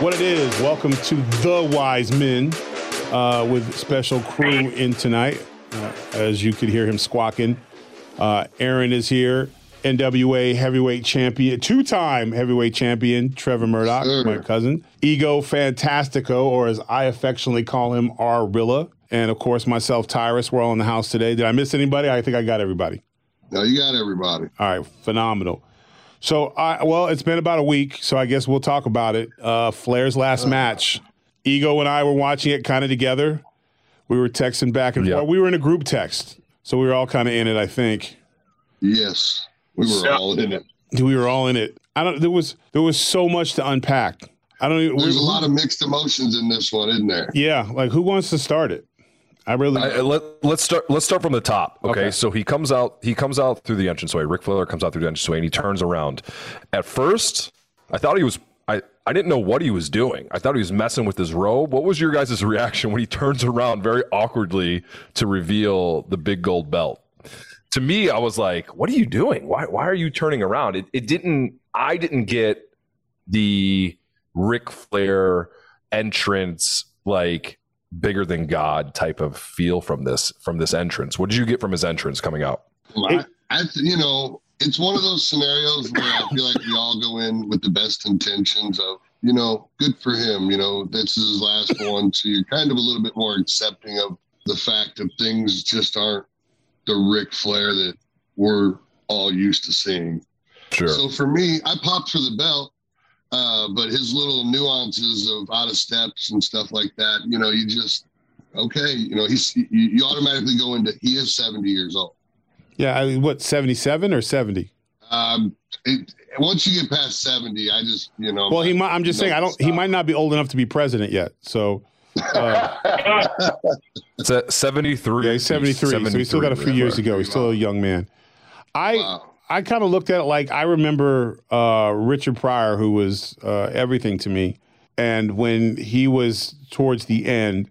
What it is, welcome to The Wise Men with special crew in tonight. As you could hear him squawking, Aaron is here, NWA heavyweight champion, two-time heavyweight champion, Trevor Murdoch, my cousin. Ego Fantastico, or as I affectionately call him, Arrilla. And, of course, myself, Tyrus. We're all in the house today. Did I miss anybody? I think I got everybody. No, you got everybody. All right, phenomenal. So, well, it's been about a week, so I guess we'll talk about it. Flair's last match. Ego and I were watching it kind of together. We were texting back and forth. We were in a group text, so we were all kind of in it, I think. Yes, we were all in it. We were all in it. There was so much to unpack. There's a lot of mixed emotions in this one, isn't there? Yeah, like who wants to start it? Let's start from the top. Okay? So he comes out through the entranceway. Ric Flair comes out through the entranceway, and he turns around. At first, I thought he was. I didn't know what he was doing. I thought he was messing with his robe. What was your guys' reaction when he turns around very awkwardly to reveal the big gold belt? To me, I was like, "What are you doing? Why are you turning around?" I didn't get the Ric Flair entrance like bigger than God type of feel from this entrance. What did you get from his entrance coming out? Well, it's one of those scenarios where I feel like we all go in with the best intentions of, good for him. This is his last one. So you're kind of a little bit more accepting of the fact that things just aren't the Ric Flair that we're all used to seeing. Sure. So for me, I popped for the belt, but his little nuances of out of steps and stuff like that, you just, okay, you automatically go into, he is 70 years old. Yeah, 77 or 70? Once you get past 70, I just, Well, I'm just saying, he might not be old enough to be president yet. So, it's at 73. Yeah, he's 73. So he still got a few years to go. He's still a young man. I kind of looked at it like I remember Richard Pryor, who was everything to me. And when he was towards the end,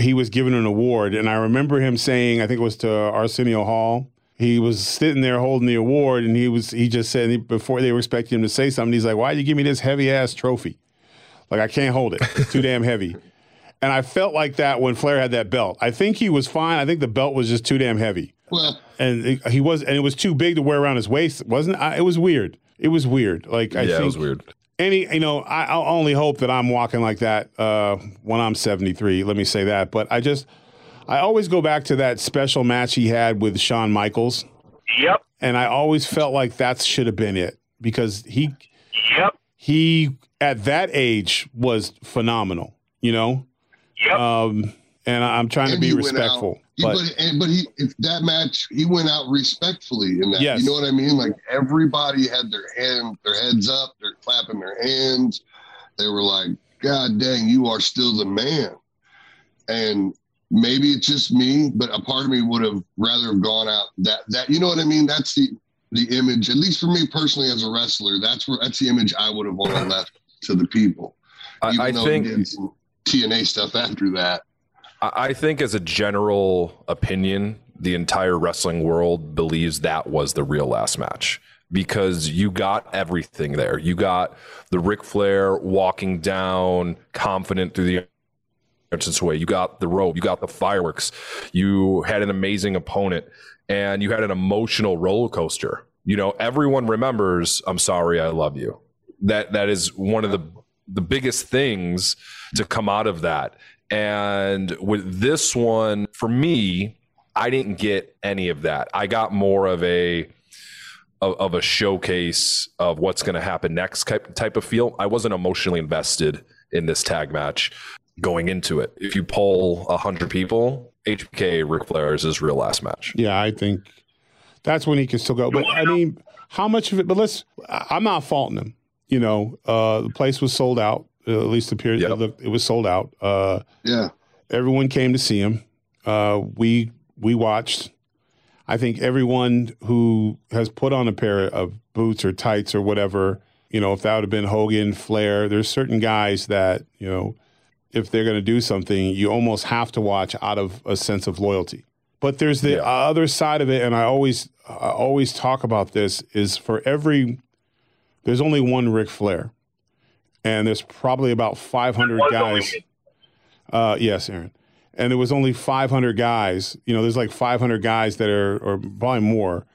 he was given an award, and I remember him saying, I think it was to Arsenio Hall, he was sitting there holding the award, and he just said, before they were expecting him to say something, he's like, "Why'd you give me this heavy-ass trophy? Like, I can't hold it. It's too damn heavy." And I felt like that when Flair had that belt. I think he was fine. I think the belt was just too damn heavy. Well, and it was too big to wear around his waist, wasn't it? It was weird. It was weird. Like, I think it was weird. I only hope that I'm walking like that when I'm 73. Let me say that. But I always go back to that special match he had with Shawn Michaels. Yep. And I always felt like that should have been it because he at that age was phenomenal. Yep. And I'm trying to be respectful. But that match, he went out respectfully in that. Yes. You know what I mean? Like everybody had their heads up, they're clapping their hands. They were like, "God dang, you are still the man." And maybe it's just me, but a part of me would have rather have gone out that you know what I mean? That's the image, at least for me personally as a wrestler, that's the image I would have wanted left to the people. Even though he did some TNA stuff after that. I think as a general opinion, the entire wrestling world believes that was the real last match because you got everything there. You got the Ric Flair walking down confident through the entranceway. You got the rope. You got the fireworks. You had an amazing opponent, and you had an emotional roller coaster. Everyone remembers, "I'm sorry, I love you." That is one of the biggest things to come out of that. And with this one, for me, I didn't get any of that. I got more of a showcase of what's going to happen next type of feel. I wasn't emotionally invested in this tag match going into it. If you poll 100 people, HBK Ric Flair is his real last match. Yeah, I think that's when he can still go. But I mean, How much of it? But I'm not faulting them. You know, the place was sold out. At least the period it was sold out. Everyone came to see him. We watched. I think everyone who has put on a pair of boots or tights or whatever, you know, if that would have been Hogan, Flair, there's certain guys that, you know, if they're going to do something, you almost have to watch out of a sense of loyalty. But there's the other side of it, and I always talk about this, is there's only one Ric Flair, and there's probably about 500 guys. Yes, Aaron. And there was only 500 guys. You know, there's like 500 guys that are, or probably more,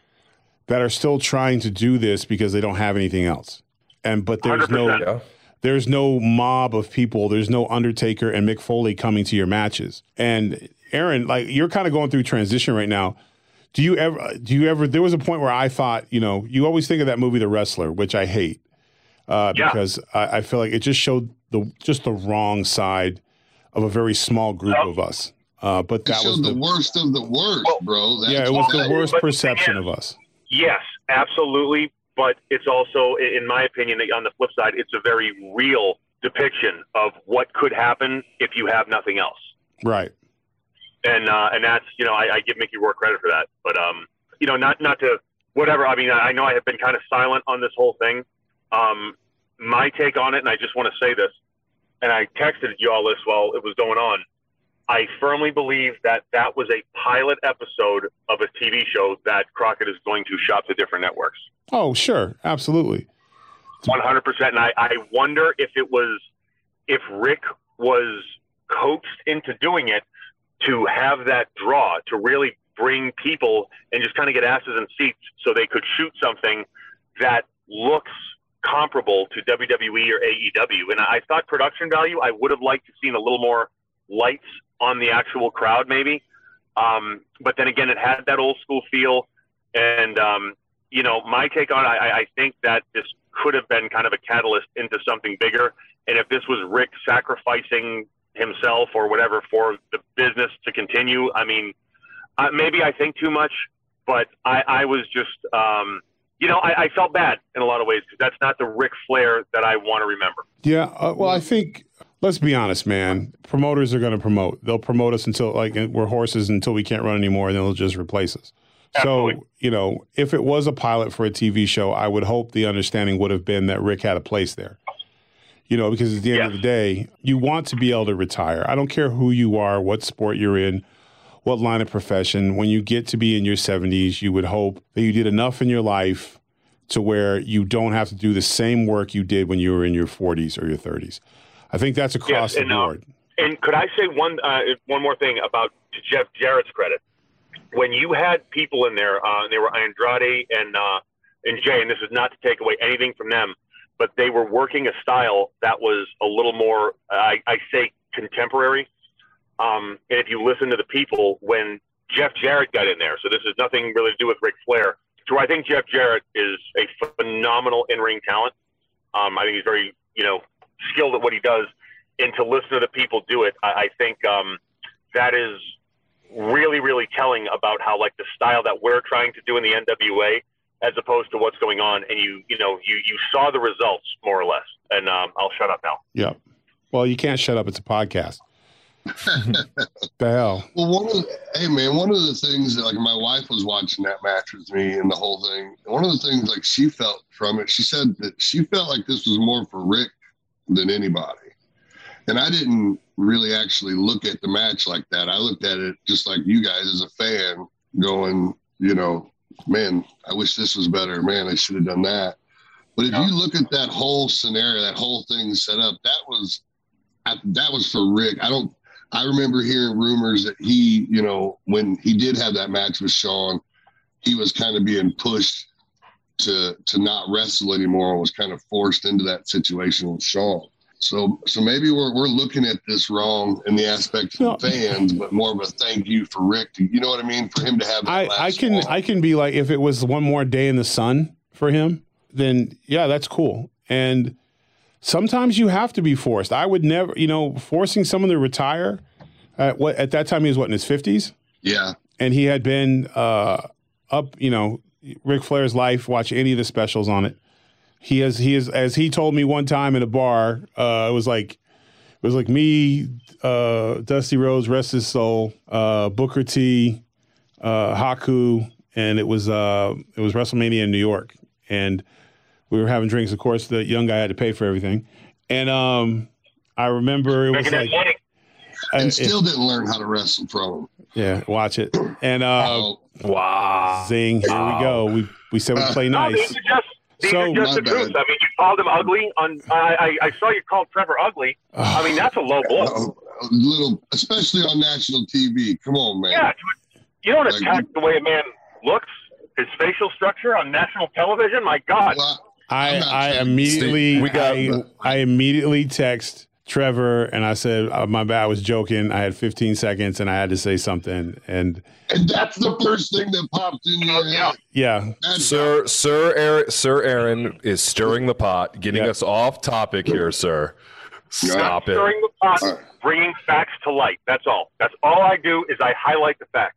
that are still trying to do this because they don't have anything else. But there's 100%. There's no mob of people. There's no Undertaker and Mick Foley coming to your matches. And Aaron, like, you're kind of going through transition right now. Do you ever? There was a point where I thought, you know, you always think of that movie, The Wrestler, which I hate because I feel like it just showed the wrong side of a very small group of us. But that was the worst of the worst, bro. It was the worst perception of us. Yes, absolutely. But it's also, in my opinion, on the flip side, it's a very real depiction of what could happen if you have nothing else. Right. And that's, you know, I give Mickey Rourke credit for that. But, you know, not to whatever. I mean, I know I have been kind of silent on this whole thing. My take on it, and I just want to say this, and I texted you all this while it was going on. I firmly believe that was a pilot episode of a TV show that Crockett is going to shop to different networks. Oh, sure. Absolutely. 100%. And I wonder if Rick was coaxed into doing it to have that draw, to really bring people and just kind of get asses in seats so they could shoot something that looks comparable to WWE or AEW. And I thought production value, I would have liked to seen a little more lights on the actual crowd, maybe. But then again, it had that old school feel. And, you know, my take on it, I think that this could have been kind of a catalyst into something bigger. And if this was Rick sacrificing himself or whatever for the business to continue, I mean, maybe I think too much, but I was just, you know, I felt bad in a lot of ways because that's not the Ric Flair that I want to remember. Yeah, well, I think, let's be honest, man. Promoters are going to promote. They'll promote us until, like, we're horses until we can't run anymore, and they'll just replace us. Absolutely. So, you know, if it was a pilot for a TV show, I would hope the understanding would have been that Rick had a place there. You know, because at the end of the day, you want to be able to retire. I don't care who you are, what sport you're in, what line of profession. When you get to be in your 70s, you would hope that you did enough in your life to where you don't have to do the same work you did when you were in your 40s or your 30s. I think that's across the board. And could I say one more thing about, to Jeff Jarrett's credit? When you had people in there, and they were Andrade and Jay, and this is not to take away anything from them, but they were working a style that was a little more, I say, contemporary. And if you listen to the people, when Jeff Jarrett got in there, so this is nothing really to do with Ric Flair, so I think Jeff Jarrett is a phenomenal in-ring talent. I think he's very, you know, skilled at what he does. And to listen to the people do it, I think that is really, really telling about how, like, the style that we're trying to do in the NWA as opposed to what's going on. And, you saw the results, more or less. And I'll shut up now. Yeah. Well, you can't shut up. It's a podcast. The hell? Well, one of the things that, like, my wife was watching that match with me and the whole thing. One of the things, like, she felt from it, she said that she felt like this was more for Rick than anybody. And I didn't really actually look at the match like that. I looked at it just like you guys as a fan going, you know, man, I wish this was better. Man, I should have done that. But if you look at that whole scenario, that whole thing set up, that was for Rick. I remember hearing rumors that he, you know, when he did have that match with Shawn, he was kind of being pushed to not wrestle anymore and was kind of forced into that situation with Shawn. So maybe we're looking at this wrong in the aspect of the fans, but more of a thank you for Rick. You know what I mean? For him to have that I can be like, if it was one more day in the sun for him, then yeah, that's cool. And sometimes you have to be forced. I would never, you know, forcing someone to retire at that time, he was in his 50s? Yeah. And he had been up, you know, Ric Flair's life, watch any of the specials on it. He is, as he told me one time in a bar, it was like me, Dusty Rhodes, rest his soul, Booker T, Haku, and it was WrestleMania in New York, and we were having drinks. Of course, the young guy had to pay for everything, and I remember it was like, and still didn't learn how to wrestle from him. Yeah, watch it, and wow, zing! Here we go. We said we play nice. These are just the truth. I mean, you called him ugly. I saw you called Trevor ugly. I mean, that's a low blow. Especially on national TV. Come on, man. Yeah, you don't attack the way a man looks, his facial structure on national television. My God. Well, I immediately text Trevor and I said, my bad, I was joking. I had 15 seconds and I had to say something. And that's the first thing that popped in your head. Yeah. Sir Aaron is stirring the pot, getting us off topic here, sir. Stop it. Stirring the pot, bringing facts to light. That's all. That's all I do is I highlight the facts.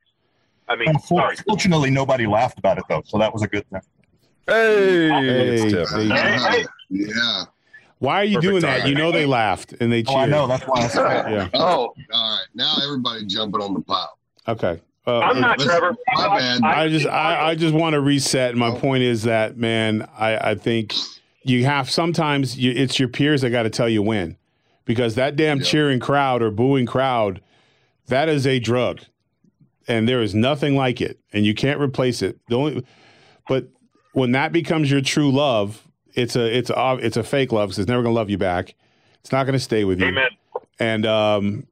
I mean, Fortunately, nobody laughed about it, though, so that was a good thing. Hey. Yeah. Why are you doing that? Right. You know they laughed and they cheered. Oh, I know. That's why I said it. Yeah. Oh. All right. Now everybody jumping on the pile. Okay. I'm not Trevor. My bad. I just want to reset. My point is that, man, I think you have sometimes it's your peers that got to tell you when. Because that damn cheering crowd or booing crowd, that is a drug. And there is nothing like it. And you can't replace it. But when that becomes your true love, it's a fake love because it's never gonna love you back. It's not gonna stay with you. Amen. And and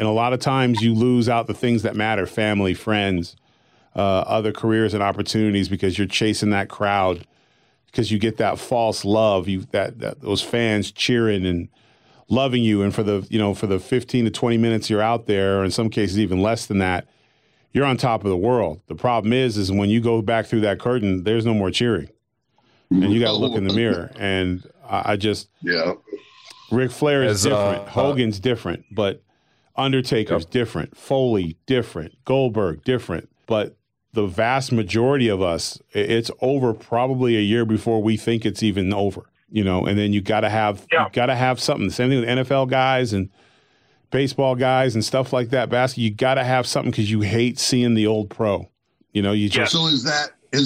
a lot of times you lose out the things that matter: family, friends, other careers and opportunities, because you're chasing that crowd. Because you get that false love, those fans cheering and loving you, and for the 15 to 20 minutes you're out there, or in some cases even less than that, you're on top of the world. The problem is when you go back through that curtain, there's no more cheering. And you got to look in the mirror. And Ric Flair is different. Hogan's different. But Undertaker's different. Foley, different. Goldberg, different. But the vast majority of us, it's over probably a year before we think it's even over. You know, and then you got to have something. The same thing with NFL guys and baseball guys and stuff like that. Basketball, you got to have something because you hate seeing the old pro. You know, you just... So Is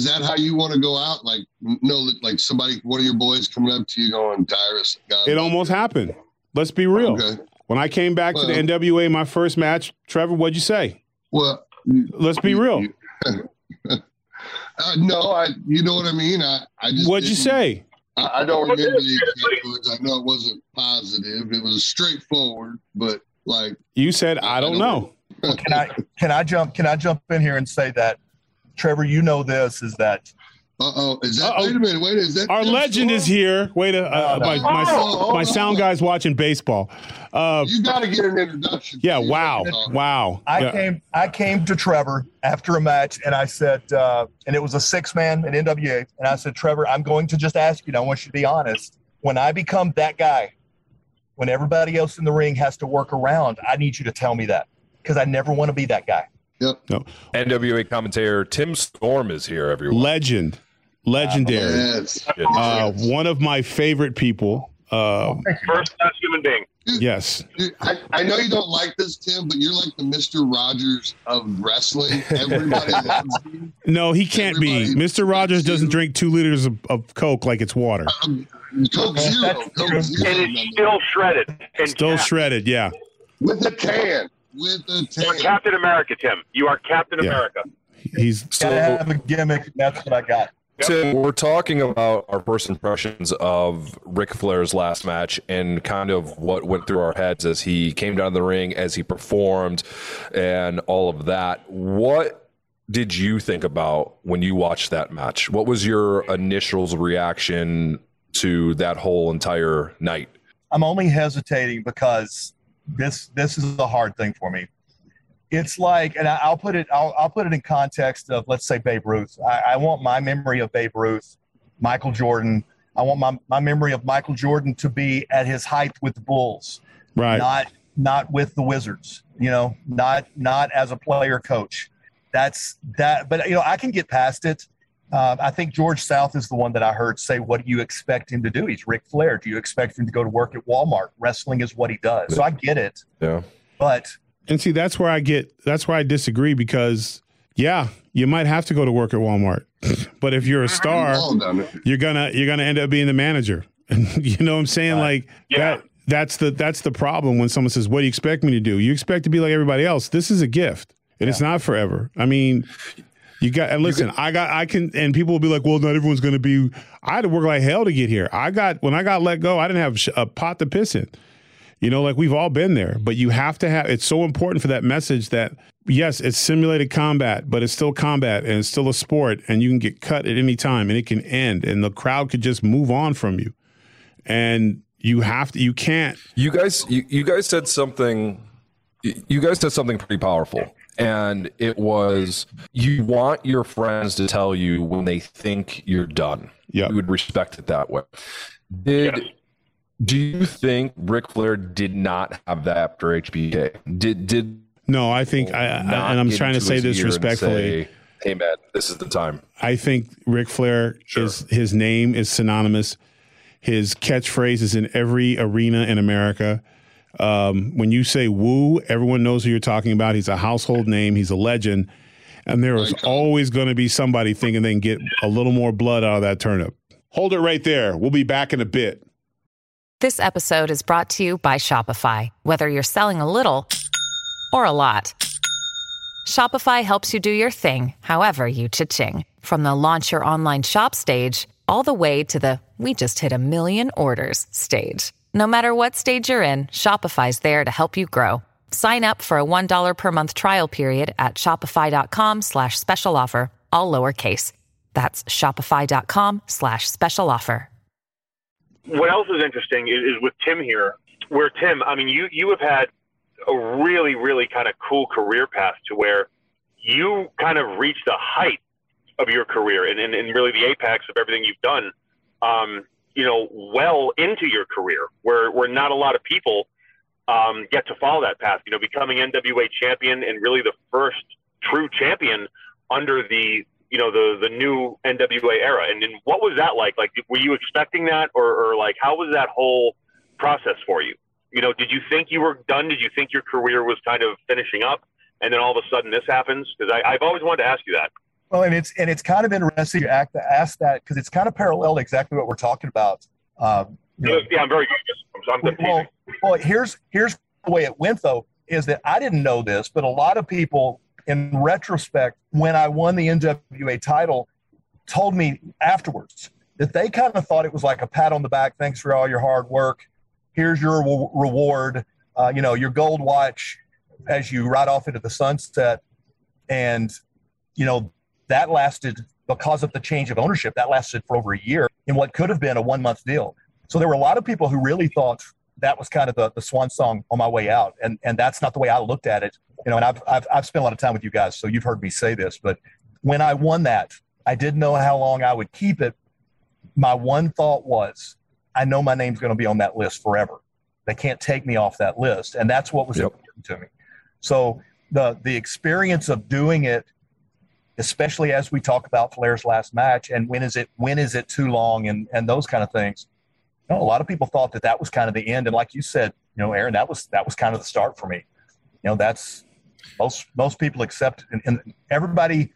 that how you want to go out? Like, no, like somebody, one of your boys coming up to you going, Tyrus. It almost happened. Let's be real. Okay. When I came back to the NWA, my first match, Trevor, what'd you say? Well, let's be real. You know what I mean? I just. What'd you say? I don't remember the exact words. I know it wasn't positive. It was straightforward, but like. You said, I don't know. Can I jump in here and say that? Trevor, you know this, is that... Uh-oh. Is that... Uh-oh. Wait a minute. Wait, is that... Our legend is here. Wait a... My sound guy's watching baseball. You got to get an introduction. Yeah, wow. I came to Trevor after a match, and I said... and it was a six-man at NWA. And I said, Trevor, I'm going to just ask you, I want you to be honest. When I become that guy, when everybody else in the ring has to work around, I need you to tell me that. Because I never want to be that guy. Yep. No. NWA commentator Tim Storm is here, everyone. Legendary. Yes. One of my favorite people. First class human being. Dude, yes. Dude, I know you don't like this, Tim, but you're like the Mr. Rogers of wrestling. Everybody loves you. No, he can't be. Mr. Rogers doesn't drink 2 liters of Coke like it's water. Coke Zero. Coke Zero. And it's still shredded. Yeah. With a can. You're Captain America, Tim. You are Captain America. He's so, gotta have a gimmick. That's what I got. Yep. Tim, we're talking about our first impressions of Ric Flair's last match and kind of what went through our heads as he came down the ring, as he performed, and all of that. What did you think about when you watched that match? What was your initial reaction to that whole entire night? I'm only hesitating because... This is a hard thing for me. It's like, and I'll put it in context of, let's say, Babe Ruth. I want my memory of Babe Ruth, Michael Jordan. I want my memory of Michael Jordan to be at his height with the Bulls, right? Not with the Wizards. You know, not as a player coach. That's that. But I can get past it. I think George South is the one that I heard say, what do you expect him to do? He's Ric Flair. Do you expect him to go to work at Walmart? Wrestling is what he does. So I get it. Yeah. But and see, that's where I disagree, because yeah, you might have to go to work at Walmart, but if you're a star, you're gonna end up being the manager. You know what I'm saying? Like that's the problem when someone says, "What do you expect me to do?" You expect to be like everybody else. This is a gift, and it's not forever. I mean, you got and listen. I can, and people will be like, "Well, not everyone's gonna be." I had to work like hell to get here. When I got let go, I didn't have a pot to piss in. You know, like we've all been there, but you have to have, it's so important for that message that, yes, it's simulated combat, but it's still combat and it's still a sport, and you can get cut at any time and it can end and the crowd could just move on from you. And you have to, you can't. You guys said something pretty powerful, and it was, you want your friends to tell you when they think you're done. Yeah. You would respect it that way. Do you think Ric Flair did not have that after HBK? No, I think, and I'm trying to say this respectfully. Say, hey, man, this is the time. I think Ric Flair, his name is synonymous. His catchphrase is in every arena in America. When you say woo, everyone knows who you're talking about. He's a household name. He's a legend. And there is always going to be somebody thinking they can get a little more blood out of that turnip. Hold it right there. We'll be back in a bit. This episode is brought to you by Shopify. Whether you're selling a little or a lot, Shopify helps you do your thing, however you cha-ching. From the launch your online shop stage, all the way to the we just hit 1 million orders stage. No matter what stage you're in, Shopify's there to help you grow. Sign up for a $1 per month trial period at shopify.com/special offer, all lowercase. That's shopify.com/special offer. What else is interesting is with Tim here, where Tim, I mean, you have had a really, really kind of cool career path to where you kind of reached the height of your career and really the apex of everything you've done, you know, well into your career, where not a lot of people get to follow that path, you know, becoming NWA champion and really the first true champion under the, you know, the new NWA era. And then what was that like? Like, were you expecting that or like, how was that whole process for you? You know, did you think you were done? Did you think your career was kind of finishing up? And then all of a sudden this happens? Because I've always wanted to ask you that. Well, and it's kind of interesting to ask that, because it's kind of parallel exactly what we're talking about. I'm very curious. I'm confused. Well, here's the way it went, though, is that I didn't know this, but a lot of people, in retrospect, when I won the NWA title, told me afterwards that they kind of thought it was like a pat on the back. Thanks for all your hard work. Here's your reward. You know, your gold watch as you ride off into the sunset. And, you know, that lasted, because of the change of ownership, that lasted for over a year in what could have been a 1 month deal. So there were a lot of people who really thought that was kind of the swan song on my way out. And that's not the way I looked at it. You know, and I've spent a lot of time with you guys, so you've heard me say this, but when I won that, I didn't know how long I would keep it. My one thought was, I know my name's going to be on that list forever. They can't take me off that list. And that's what was important to me. So the experience of doing it, especially as we talk about Flair's last match and when is it too long and those kind of things. You know, a lot of people thought that was kind of the end. And like you said, you know, Aaron, that was kind of the start for me. You know, that's most people accept and everybody,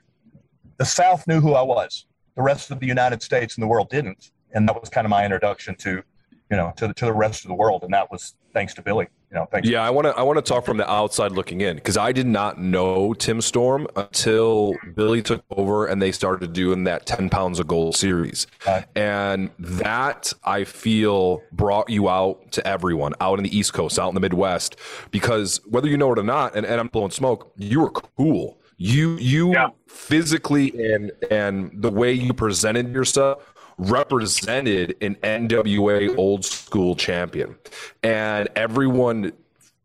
the South knew who I was. The rest of the United States and the world didn't. And that was kind of my introduction to, you know, to the rest of the world. And that was thanks to Billy. You know, thanks. Yeah, I want to talk from the outside looking in, because I did not know Tim Storm until Billy took over and they started doing that 10 pounds of gold series. And that, I feel, brought you out to everyone out in the East Coast, out in the Midwest, because whether you know it or not, and I'm blowing smoke, you were cool. You physically and the way you presented yourself represented an NWA old school champion, and everyone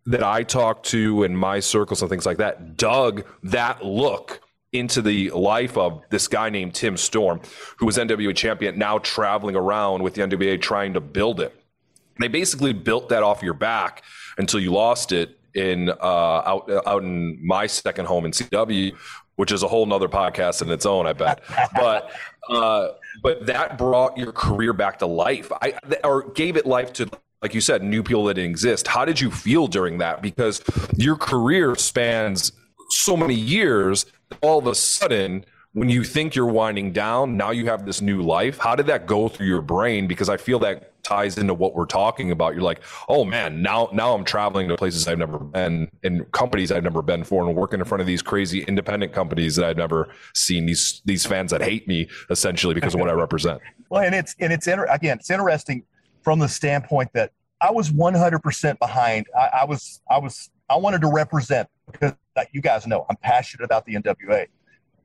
that I talked to in my circles and things like that dug that look into the life of this guy named Tim Storm, who was NWA champion, now traveling around with the NWA trying to build it. They basically built that off your back until you lost it in out in my second home in CW which is a whole nother podcast in its own, I bet. But that brought your career back to life, or gave it life to, like you said, new people that didn't exist. How did you feel during that? Because your career spans so many years. All of a sudden, when you think you're winding down, now you have this new life. How did that go through your brain? Because I feel that ties into what we're talking about. You're like, oh man, now I'm traveling to places I've never been and companies I've never been for, and working in front of these crazy independent companies that I've never seen. These fans that hate me essentially because of what I represent. Well, and it's interesting from the standpoint that I was 100% behind. I wanted to represent, because you guys know I'm passionate about the NWA.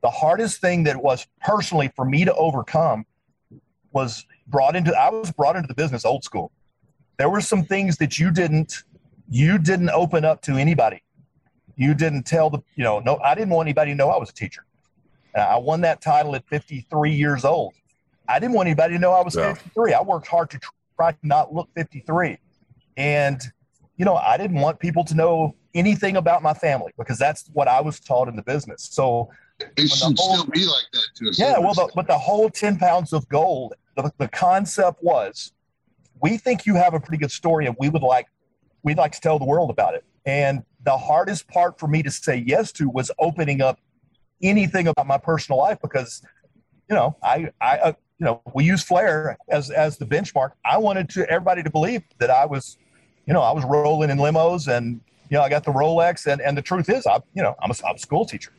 The hardest thing that was personally for me to overcome was I was brought into the business old school. There were some things that you didn't open up to anybody. You didn't tell I didn't want anybody to know I was a teacher. I won that title at 53 years old. I didn't want anybody to know I was 53. I worked hard to try to not look 53. And, I didn't want people to know anything about my family, because that's what I was taught in the business. So, it should still be like that to us. Yeah, well, but the whole 10 pounds of gold, the concept was, we think you have a pretty good story, and we'd like to tell the world about it. And the hardest part for me to say yes to was opening up anything about my personal life, because, we use Flair as the benchmark. I wanted everybody to believe that I was rolling in limos, and I got the Rolex, and the truth is, I'm a school teacher.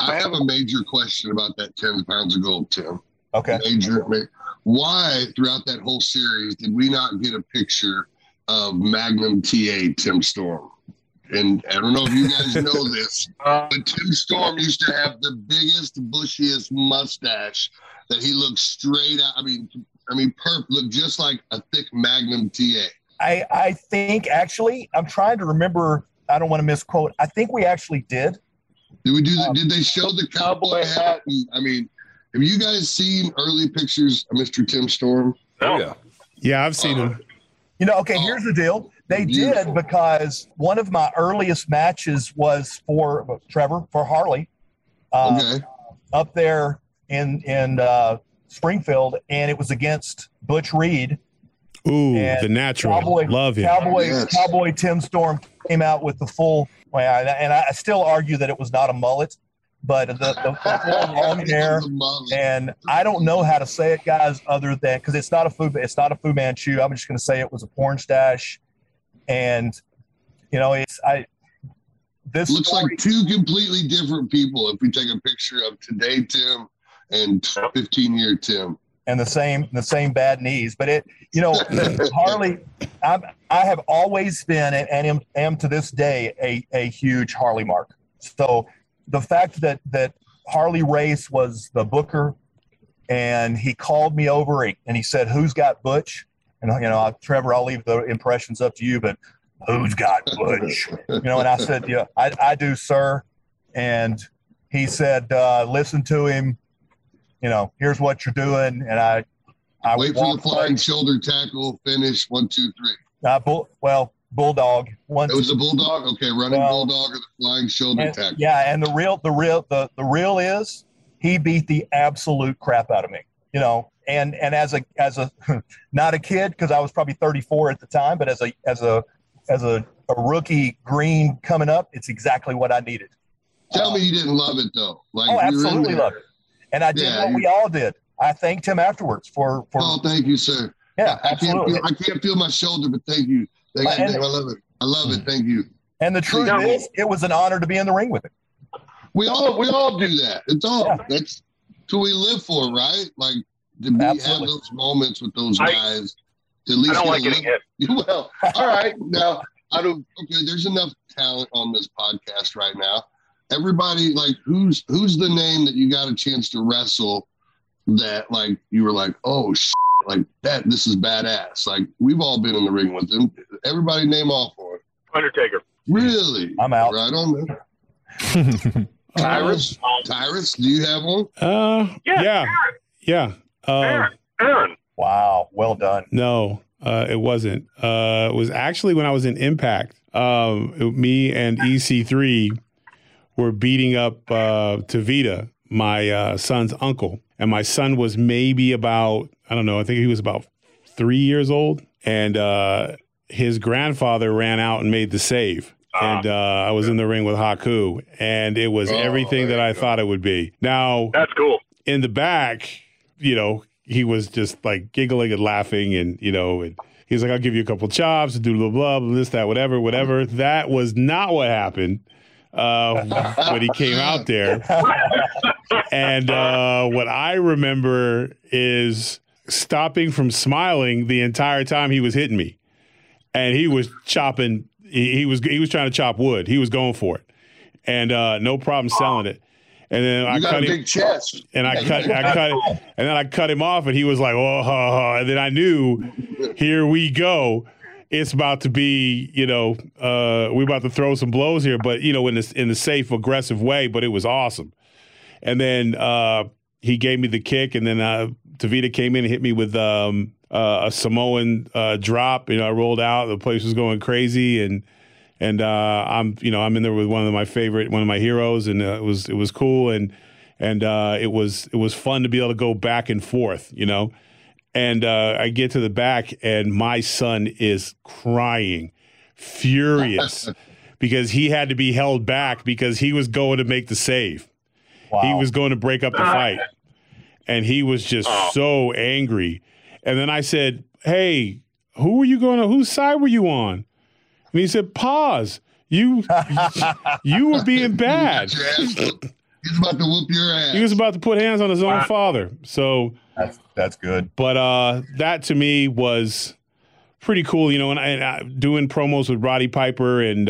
I have a major question about that 10 pounds of gold, Tim. Okay. Why, throughout that whole series, did we not get a picture of Magnum T.A. Tim Storm? And I don't know if you guys know this, but Tim Storm used to have the biggest, bushiest mustache that he looked straight out. I mean, Perp looked just like a thick Magnum T.A. I think, actually, I'm trying to remember. I don't want to misquote. I think we actually did. Did we do that? Did they show the cowboy hat? And, have you guys seen early pictures of Mr. Tim Storm? Oh, yeah. Yeah, I've seen him. Here's the deal. They beautiful. Did, because one of my earliest matches was for Harley up there in Springfield, and it was against Butch Reed. Ooh, the natural. Love him. Cowboy Tim Storm came out with the full, and I still argue that it was not a mullet, but the full long hair. And I don't know how to say it, guys, other than, because it's not a Fu Manchu. I'm just going to say it was a porn stash. And, this looks like two completely different people if we take a picture of today Tim and 15-year Tim. And the same bad knees, but Harley. I have always been and am to this day a huge Harley mark. So the fact that Harley Race was the booker, and he called me over and he said, "Who's got Butch?" And Trevor, I'll leave the impressions up to you, but who's got Butch? And I said, "Yeah, I do, sir." And he said, "Listen to him. Here's what you're doing." And I wait for the flying shoulder tackle, finish, 1, 2, 3. Bulldog. It was a bulldog. Okay, running bulldog or the flying shoulder tackle. Yeah, and the real is he beat the absolute crap out of me. And as a not a kid, because I was probably 34 at the time, but as a rookie green coming up, it's exactly what I needed. Tell me you didn't love it though. Like, oh, absolutely loved it. And I did what we all did. I thanked him afterwards for. Oh, thank you, sir. Yeah, absolutely. I can't feel my shoulder, but thank you. Thank you. I love it. I love it. Thank you. And the truth is, it was an honor to be in the ring with him. We all do that. That's who we live for, right? Like, to be have those moments with those guys. I don't want to get hit. Well, all right. Now, there's enough talent on this podcast right now. Everybody, who's the name that you got a chance to wrestle that, you were like, oh, shit, this is badass. We've all been in the ring with them. Everybody name off for it. Undertaker. Really? I'm out. Right on there. Tyrus? Tyrus, do you have one? Yeah. Aaron. Wow, well done. No, it wasn't. It was actually when I was in Impact. Me and EC3 were beating up Tevita, my son's uncle. And my son was maybe about, I don't know, I think he was about 3 years old. And his grandfather ran out and made the save. And I was in the ring with Haku. And it was everything that I thought it would be. Now, that's cool. In the back, you know, he was just like giggling and laughing. And, you know, and he's like, I'll give you a couple chops, do blah, blah, blah, this, that, whatever, whatever. That was not what happened when he came out there. And what I remember is stopping from smiling the entire time he was hitting me. And he was chopping. He was trying to chop wood. He was going for it, and no problem selling it. And then you got a big chest. And I cut him off, and he was like, "Oh!" And then I knew, here we go. It's about to be, you know, we're about to throw some blows here, but you know, in the safe, aggressive way. But it was awesome. And then he gave me the kick, and then Tevita came in and hit me with. A Samoan drop, you know, I rolled out. The place was going crazy, and I'm in there with one of my heroes, and it was cool, and it was fun to be able to go back and forth, you know. And I get to the back, and my son is crying, furious, because he had to be held back because he was going to make the save. Wow. He was going to break up the fight, and he was just so angry. And then I said, hey, who were you going to, whose side were you on? And he said, pause. You were being bad. He was about to whoop your ass. He was about to put hands on his own father. So that's good. But that to me was pretty cool, you know, and I, doing promos with Roddy Piper and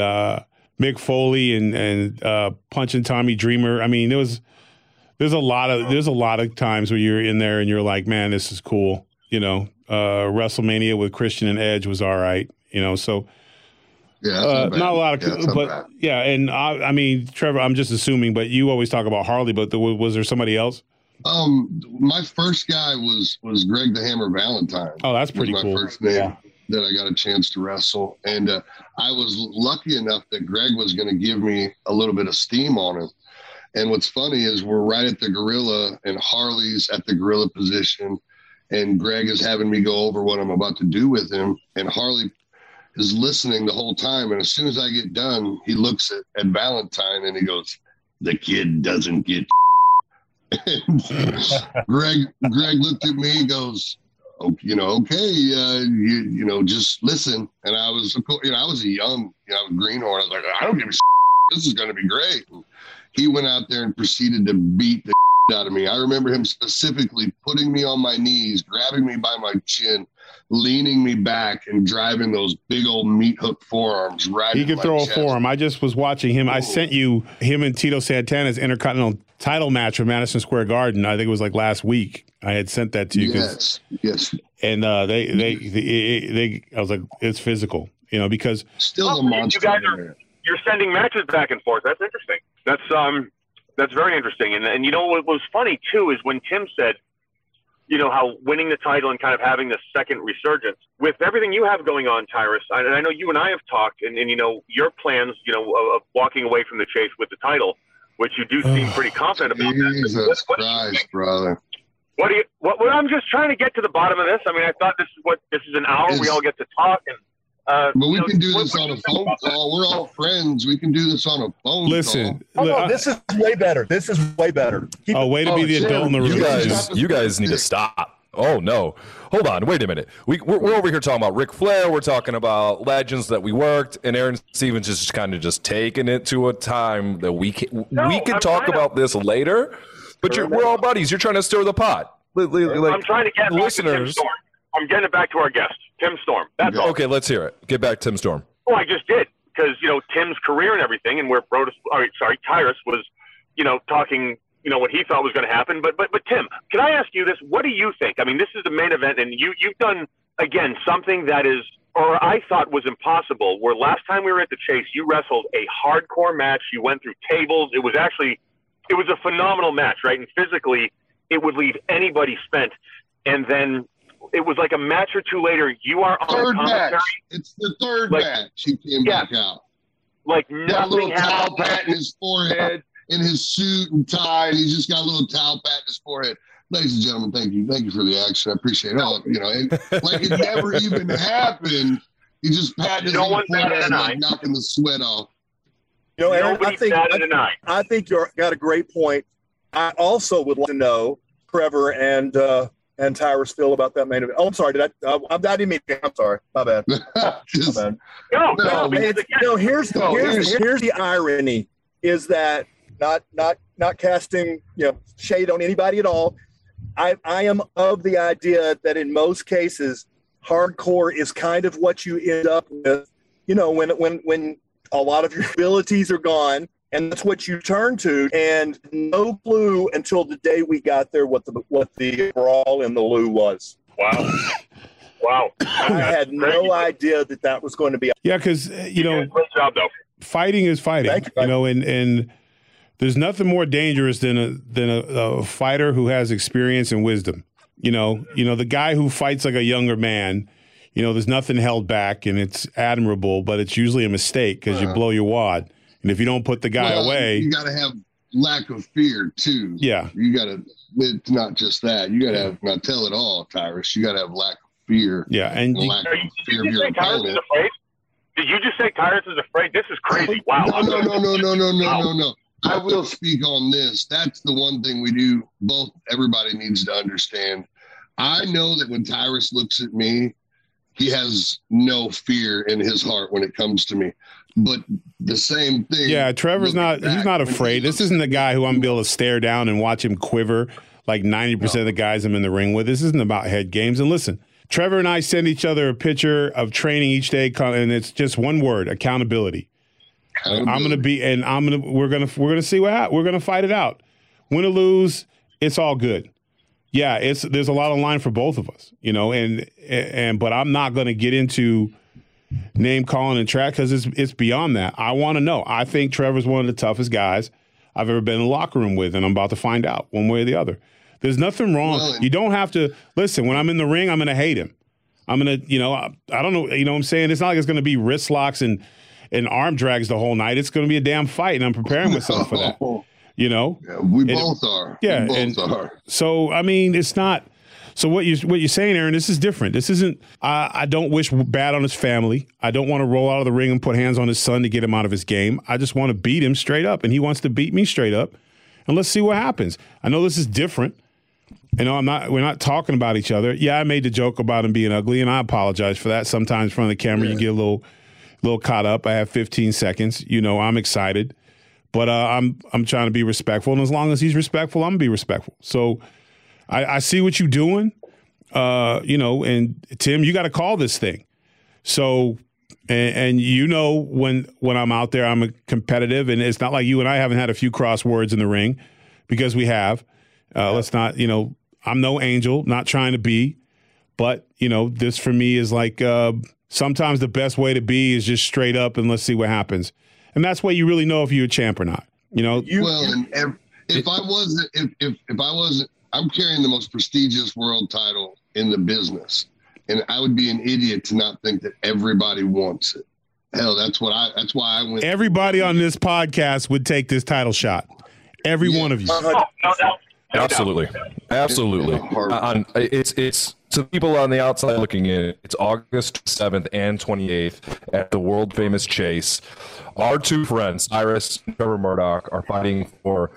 Mick Foley and punching Tommy Dreamer. I mean, there's a lot of times where you're in there and you're like, man, this is cool. You know, WrestleMania with Christian and Edge was all right. You know, so yeah, not a lot of, but yeah. And I mean, Trevor, I'm just assuming, but you always talk about Harley. But was there somebody else? My first guy was Greg the Hammer Valentine. Oh, that's pretty cool. My first name that I got a chance to wrestle, and I was lucky enough that Greg was going to give me a little bit of steam on him. And what's funny is we're right at the gorilla, and Harley's at the gorilla position. And Greg is having me go over what I'm about to do with him. And Harley is listening the whole time. And as soon as I get done, he looks at Valentine and he goes, the kid doesn't get and Greg looked at me and goes, oh, you know, okay, you know, just listen. And I was, you know, I was a young, you know, greenhorn. I was like, I don't give a shit. This is going to be great. And he went out there and proceeded to beat the out of me. I remember him specifically putting me on my knees, grabbing me by my chin, leaning me back, and driving those big old meat hook forearms right. He could throw a forearm. I just was watching him. Ooh. I sent you him and Tito Santana's Intercontinental title match from Madison Square Garden. I think it was like last week. I had sent that to you. Yes. And they I was like, it's physical, you know, because still a monster. You guys you're sending matches back and forth. That's interesting. That's very interesting. And you know, what was funny, too, is when Tim said, you know, how winning the title and kind of having the second resurgence. With everything you have going on, Tyrus, and I know you and I have talked, and you know, your plans, you know, of walking away from the chase with the title, which you do seem pretty confident about. Jesus Christ, brother. What I'm just trying to get to the bottom of this. I mean, I thought this is an hour we all get to talk and. But we can do this on a phone call. We're all friends. We can do this on a phone call. Listen, oh, this is way better. Keep a way to be the adult in the room. You guys need to stop. Oh, no. Hold on. Wait a minute. We're over here talking about Ric Flair. We're talking about legends that we worked. And Aaron Stevens is just kind of taking it to a time that we can talk about this later. But we're all buddies. You're trying to stir the pot. Like, I'm trying to get listeners. I'm getting it back to our guest, Tim Storm. That's all. Okay, let's hear it. Get back to Tim Storm. Oh, I just did because, you know, Tim's career and everything and where Tyrus was, you know, talking, you know, what he thought was going to happen. But Tim, can I ask you this? What do you think? I mean, this is the main event and you've done, again, something that is, or I thought was impossible, where last time we were at the Chase, you wrestled a hardcore match. You went through tables. It was actually, was a phenomenal match, right? And physically, it would leave anybody spent. And then it was like a match or two later. You are on commentary. It's the third match. He came back out. Like got a little towel patting his forehead in his suit and tie, and he's just got a little towel patting his forehead. Ladies and gentlemen, thank you. Thank you for the action. I appreciate all of it. You know, and, like it never even happened. He just patted his forehead, like, knocking the sweat off. You know, Aaron, I think you've got a great point. I also would like to know, Trevor and Tyrus feel about that main event. Oh, I'm sorry. I'm sorry. My bad. Just, my bad. No, here's the irony is that not casting shade on anybody at all. I am of the idea that in most cases, hardcore is kind of what you end up with. You know, when a lot of your abilities are gone, and that's what you turn to, and no clue until the day we got there what the brawl in the loo was. Wow. Wow. I had no idea that was going to be. Yeah, because, great job, though. Fighting is fighting. Thank you, and there's nothing more dangerous than a fighter who has experience and wisdom. The guy who fights like a younger man, there's nothing held back, and it's admirable, but it's usually a mistake because you blow your wad. And if you don't put the guy away, you got to have lack of fear too. Yeah, it's not just that. You got to have. I tell it all, Tyrus. You got to have lack of fear. Yeah, did you just say Tyrus is afraid? This is crazy. Wow. No. I will speak on this. That's the one thing we do. Everybody needs to understand. I know that when Tyrus looks at me, he has no fear in his heart when it comes to me. But the same thing. Yeah, Trevor's not. He's not afraid. This isn't the guy who I'm able to stare down and watch him quiver like 90% of the guys I'm in the ring with. This isn't about head games. And listen, Trevor and I send each other a picture of training each day, and it's just one word: accountability. We're gonna see what happens. We're gonna fight it out. Win or lose, it's all good. Yeah, there's a lot on line for both of us, But I'm not gonna get into name calling and track because it's beyond that. I want to know. I think Trevor's one of the toughest guys I've ever been in the locker room with, and I'm about to find out one way or the other. There's nothing wrong. Really? You don't have to listen. When I'm in the ring, I'm going to hate him. I'm going to, I don't know. You know what I'm saying? It's not like it's going to be wrist locks and arm drags the whole night. It's going to be a damn fight, and I'm preparing myself for that. Yeah, we both are. Yeah, we both are. So I mean, it's not. So what you're saying, Aaron, this is different. This isn't, I don't wish bad on his family. I don't want to roll out of the ring and put hands on his son to get him out of his game. I just want to beat him straight up, and he wants to beat me straight up. And let's see what happens. I know this is different. We're not talking about each other. Yeah, I made the joke about him being ugly, and I apologize for that. Sometimes in front of the camera, you get a little caught up. I have 15 seconds. I'm excited. But I'm trying to be respectful. And as long as he's respectful, I'm going to be respectful. So I see what you're doing, and Tim, you got to call this thing. So, when I'm out there, I'm a competitive, and it's not like you and I haven't had a few crosswords in the ring, because we have. Let's not, I'm no angel, not trying to be, but this for me is like sometimes the best way to be is just straight up and let's see what happens, and that's where you really know if you're a champ or not. If I wasn't. I'm carrying the most prestigious world title in the business, and I would be an idiot to not think that everybody wants it. Hell, that's why I went. Everybody on this podcast would take this title shot. Every one of you. Absolutely. It's to people on the outside looking in. It's August 7th and 28th at the world famous Chase. Our two friends, Tyrus and Trevor Murdoch, are fighting for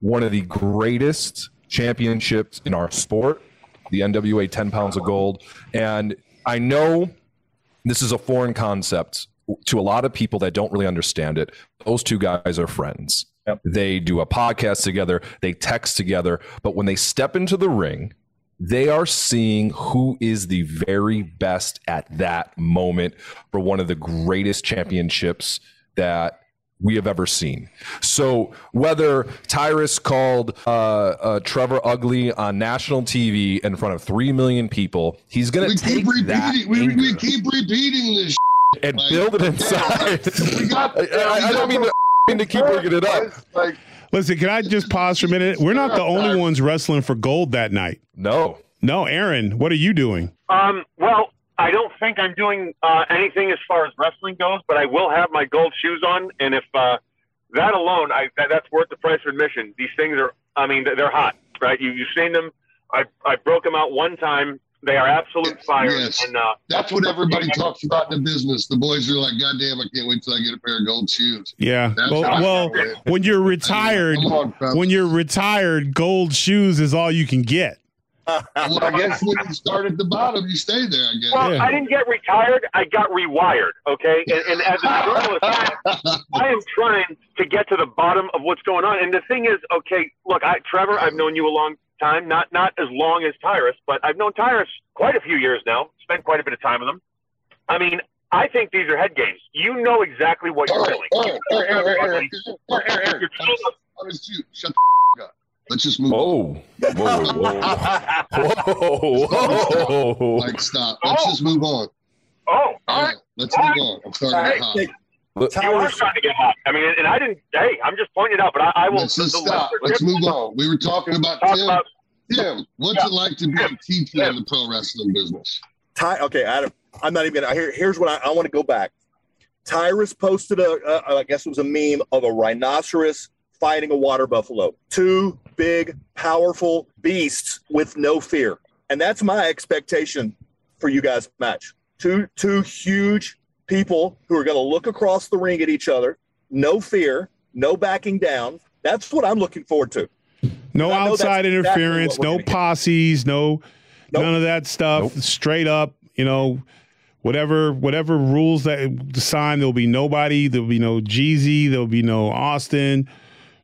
one of the greatest championships in our sport, the NWA 10 pounds of gold. And I know this is a foreign concept to a lot of people that don't really understand it. Those two guys are friends. Yep. They do a podcast together. They text together. But when they step into the ring, they are seeing who is the very best at that moment for one of the greatest championships that we have ever seen. So whether Tyrus called Trevor ugly on national TV in front of 3 million people, he's going to take that. We keep repeating this and build it inside. I don't mean to keep bringing it up. Listen, can I just pause for a minute? We're not the only ones wrestling for gold that night. No, Aaron, what are you doing? Well, I don't think I'm doing anything as far as wrestling goes, but I will have my gold shoes on. And if that alone, that's worth the price of admission. These things are, I mean, they're hot, right? You've seen them. I broke them out one time. They are absolute fire. Yes. And, that's what everybody talks about in the business. The boys are like, God damn, I can't wait till I get a pair of gold shoes. Yeah. Well, when you're retired, gold shoes is all you can get. Well, I guess when you start at the bottom, you stay there, I guess. Well, yeah. I didn't get retired. I got rewired, okay? And as a journalist, I am trying to get to the bottom of what's going on. And the thing is, okay, look, Trevor, I've known you a long time, not as long as Tyrus, but I've known Tyrus quite a few years now, spent quite a bit of time with him. I mean, I think these are head games. You know exactly what you're feeling. Shut the Let's just move. Oh, on. Whoa. Like, stop. Let's just move on. Oh, all right. Let's move on. I'm starting to get hot. You are starting to get hot. I mean, and I didn't. Hey, I'm just pointing it out, but I will. Let's just stop. Let's move on. We were talking about Tim. What's it like to be a teacher in the pro wrestling business? Okay, Adam. I'm not even gonna. Here's what I want to go back. Tyrus posted I guess it was a meme of a rhinoceros fighting a water buffalo. Two big, powerful beasts with no fear. And that's my expectation for you guys' match. Two huge people who are going to look across the ring at each other. No fear, no backing down. That's what I'm looking forward to. No outside interference, no posses, none of that stuff. Straight up, you know, whatever rules that sign, there'll be nobody. There'll be no Jeezy. There'll be no Austin.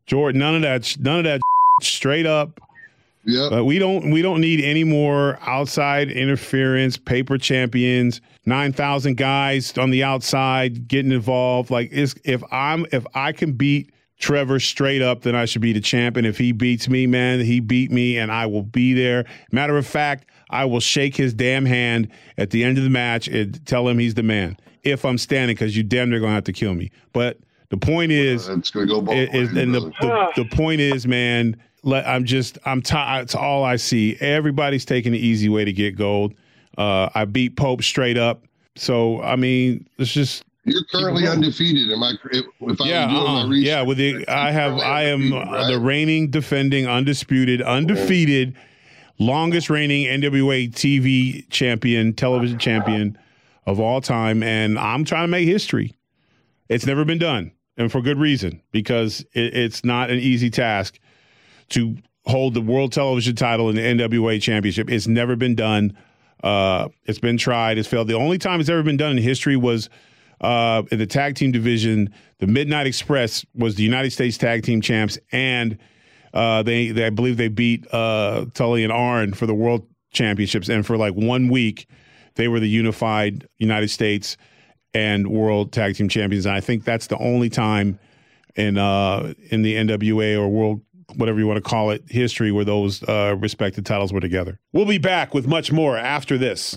Jordan, none of that straight up. Yeah. But we don't need any more outside interference, paper champions, 9,000 guys on the outside getting involved. Like, if I can beat Trevor straight up, then I should be the champ. And if he beats me, man, he beat me and I will be there. Matter of fact, I will shake his damn hand at the end of the match and tell him he's the man. If I'm standing, because you damn near gonna have to kill me. But the point is, the point is, man, I'm tired. It's all I see. Everybody's taking the easy way to get gold. I beat Pope straight up. So, I mean, it's just. You're currently undefeated. Am I? If I was doing my research. Yeah. I am the reigning, defending, undisputed, undefeated, longest reigning NWA TV champion, television champion of all time. And I'm trying to make history. It's never been done. And for good reason, because it's not an easy task to hold the world television title and the NWA championship. It's never been done. It's been tried. It's failed. The only time it's ever been done in history was in the tag team division. The Midnight Express was the United States tag team champs, and they I believe they beat Tully and Arn for the world championships. And for like 1 week, they were the unified United States and world tag team champions. And I think that's the only time in the NWA or world, whatever you want to call it, history where those respected titles were together. We'll be back with much more after this.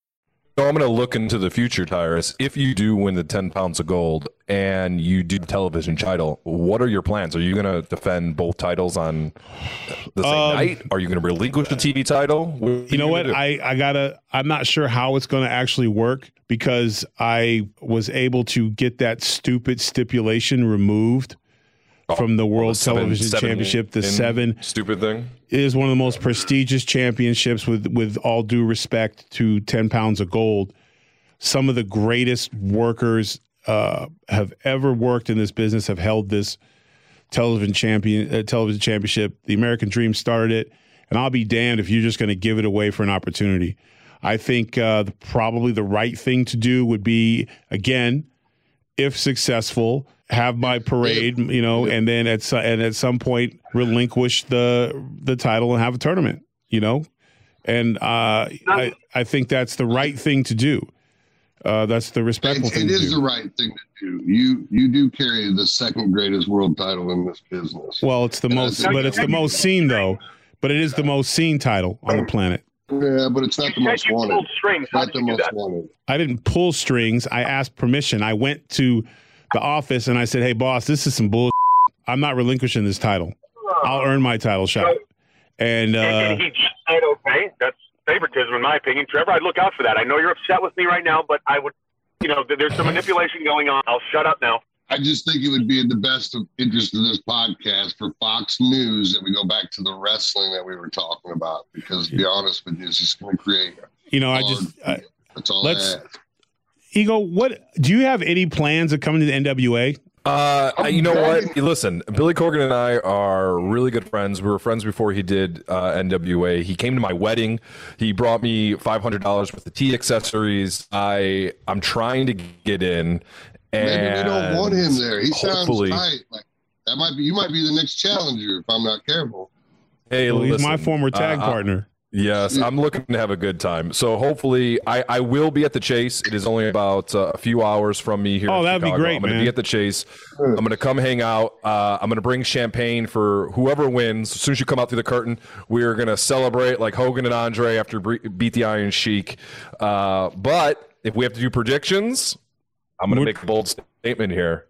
So I'm going to look into the future, Tyrus. If you do win the 10 pounds of gold and you do television title, what are your plans? Are you going to defend both titles on the same night? Are you going to relinquish the TV title? You know what? I'm not sure how it's going to actually work, because I was able to get that stupid stipulation removed from the World Television Championship. The 7 stupid thing is one of the most prestigious championships, with all due respect to 10 pounds of gold. Some of the greatest workers have ever worked in this business have held this television championship. The American Dream started it, and I'll be damned if you're just going to give it away for an opportunity. I think probably the right thing to do would be, again, if successful, have my parade, you know, and then at some point relinquish the title and have a tournament, you know, And I think that's the right thing to do. That's the respectful thing to do. It is the right thing to do. You do carry the second greatest world title in this business. Well, it's the most, but it's the most seen though. But it is the most seen title on the planet. Yeah, but it's not the most wanted. Not the most wanted. I didn't pull strings. I asked permission. I went to the office and I said, "Hey, boss, this is some bullshit. I'm not relinquishing this title. I'll earn my title shot." And he just said, "Okay, that's favoritism, in my opinion, Trevor. I'd look out for that. I know you're upset with me right now, but I would, you know, there's some manipulation going on. I'll shut up now." I just think it would be in the best interest of this podcast for Fox News that we go back to the wrestling that we were talking about, because to be honest with you, it's just going to create. You know, that's all. Ego, what do you have any plans of coming to the NWA? You know what? Listen, Billy Corgan and I are really good friends. We were friends before he did NWA. He came to my wedding. He brought me $500 worth of tea accessories. I'm trying to get in, and maybe we don't want him there. He sounds tight. Like, that might be. You might be the next challenger if I'm not careful. Hey, well, he's my former tag partner. Yes, I'm looking to have a good time. So hopefully I will be at the Chase. It is only about a few hours from me here. Oh, that'd be great, man. I'm going to be at the Chase. I'm going to come hang out. I'm going to bring champagne for whoever wins. As soon as you come out through the curtain, we're going to celebrate like Hogan and Andre after beat the Iron Sheik. But if we have to do predictions, I'm going to make a bold statement here.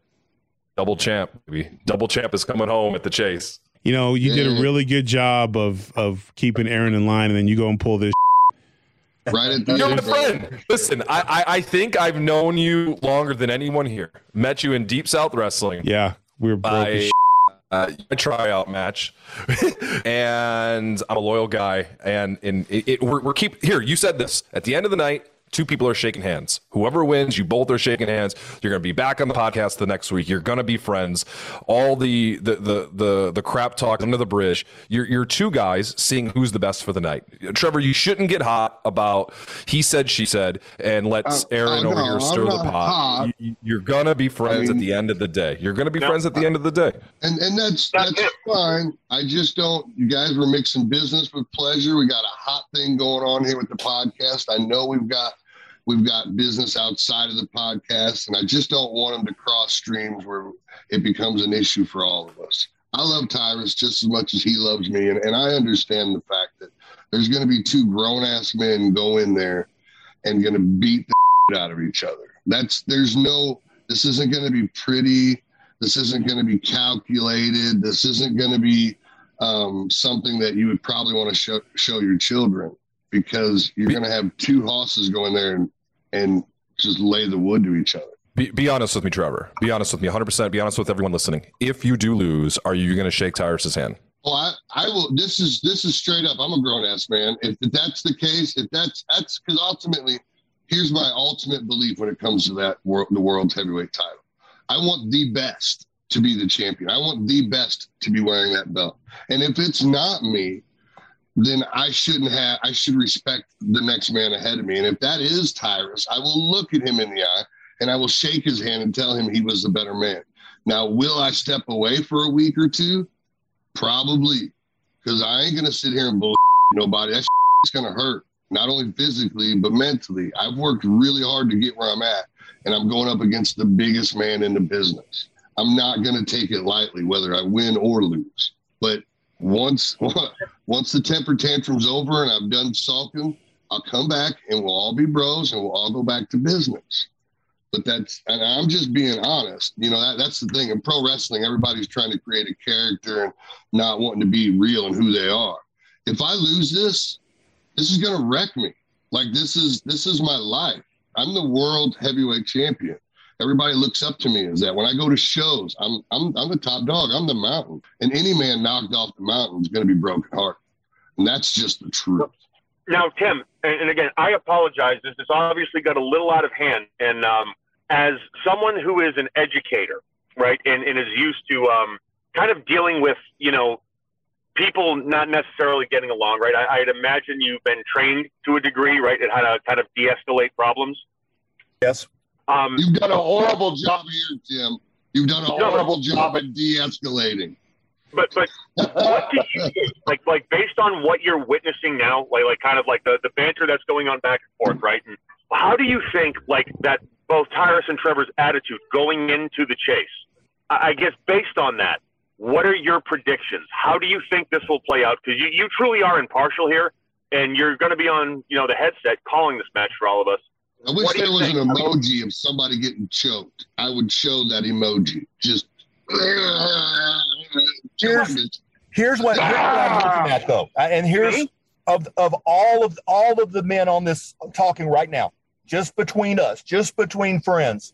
Double champ, baby. Double champ is coming home at the Chase. You know, you did a really good job of keeping Aaron in line, and then you go and pull this. Right at the You're my friend. Listen, I think I've known you longer than anyone here. Met you in Deep South Wrestling. Yeah, we were broke as shit. A tryout match, and I'm a loyal guy. And we're keep here. You said this at the end of the night. Two people are shaking hands. Whoever wins, you both are shaking hands. You're going to be back on the podcast the next week. You're going to be friends. All the crap talk under the bridge. You're two guys seeing who's the best for the night. Trevor, you shouldn't get hot about he said, she said, and let's Aaron over here stir the pot. You're going to be friends at the end of the day. You're going to be friends at the end of the day. And that's fine. I just don't. You guys were mixing business with pleasure. We got a hot thing going on here with the podcast. I know we've got business outside of the podcast, and I just don't want them to cross streams where it becomes an issue for all of us. I love Tyrus just as much as he loves me, and I understand the fact that there's going to be two grown-ass men go in there and going to beat the shit out of each other. This isn't going to be pretty. This isn't going to be calculated. This isn't going to be something that you would probably want to show your children. Because you're going to have two hosses go in there and just lay the wood to each other. Be honest with me, Trevor. Be honest with me, 100%. Be honest with everyone listening. If you do lose, are you going to shake Tyrus's hand? Well, I will. This is straight up. I'm a grown-ass man. If that's the case, that's because ultimately, here's my ultimate belief when it comes to the world's heavyweight title. I want the best to be the champion. I want the best to be wearing that belt. And if it's not me, then I should respect the next man ahead of me. And if that is Tyrus, I will look at him in the eye and I will shake his hand and tell him he was the better man. Now, will I step away for a week or two? Probably, because I ain't going to sit here and bullshit nobody. That is going to hurt, not only physically, but mentally. I've worked really hard to get where I'm at, and I'm going up against the biggest man in the business. I'm not going to take it lightly, whether I win or lose. But once the temper tantrum's over and I've done sulking, I'll come back and we'll all be bros and we'll all go back to business. But and I'm just being honest. You know, that's the thing. In pro wrestling, everybody's trying to create a character and not wanting to be real in who they are. If I lose this is going to wreck me. Like, this is my life. I'm the world heavyweight champion. Everybody looks up to me as that. When I go to shows, I'm the top dog. I'm the mountain. And any man knocked off the mountain is going to be brokenhearted. And that's just the truth. Now, Tim, and again, I apologize. This has obviously got a little out of hand. And as someone who is an educator, right, and is used to kind of dealing with, you know, people not necessarily getting along, right? I'd imagine you've been trained to a degree, right, at how to kind of de-escalate problems. Yes. You've done a horrible job here, Tim. You've done a horrible job at de-escalating. But what do you think? Like based on what you're witnessing now, kind of the banter that's going on back and forth, right? And how do you think that both Tyrus and Trevor's attitude going into the chase? I guess based on that, what are your predictions? How do you think this will play out? Because you truly are impartial here, and you're going to be on the headset calling this match for all of us. I wish there was an emoji of somebody getting choked. I would show that emoji. Just here's what I'm looking at though, and here's of all of the men on this talking right now, just between us, just between friends,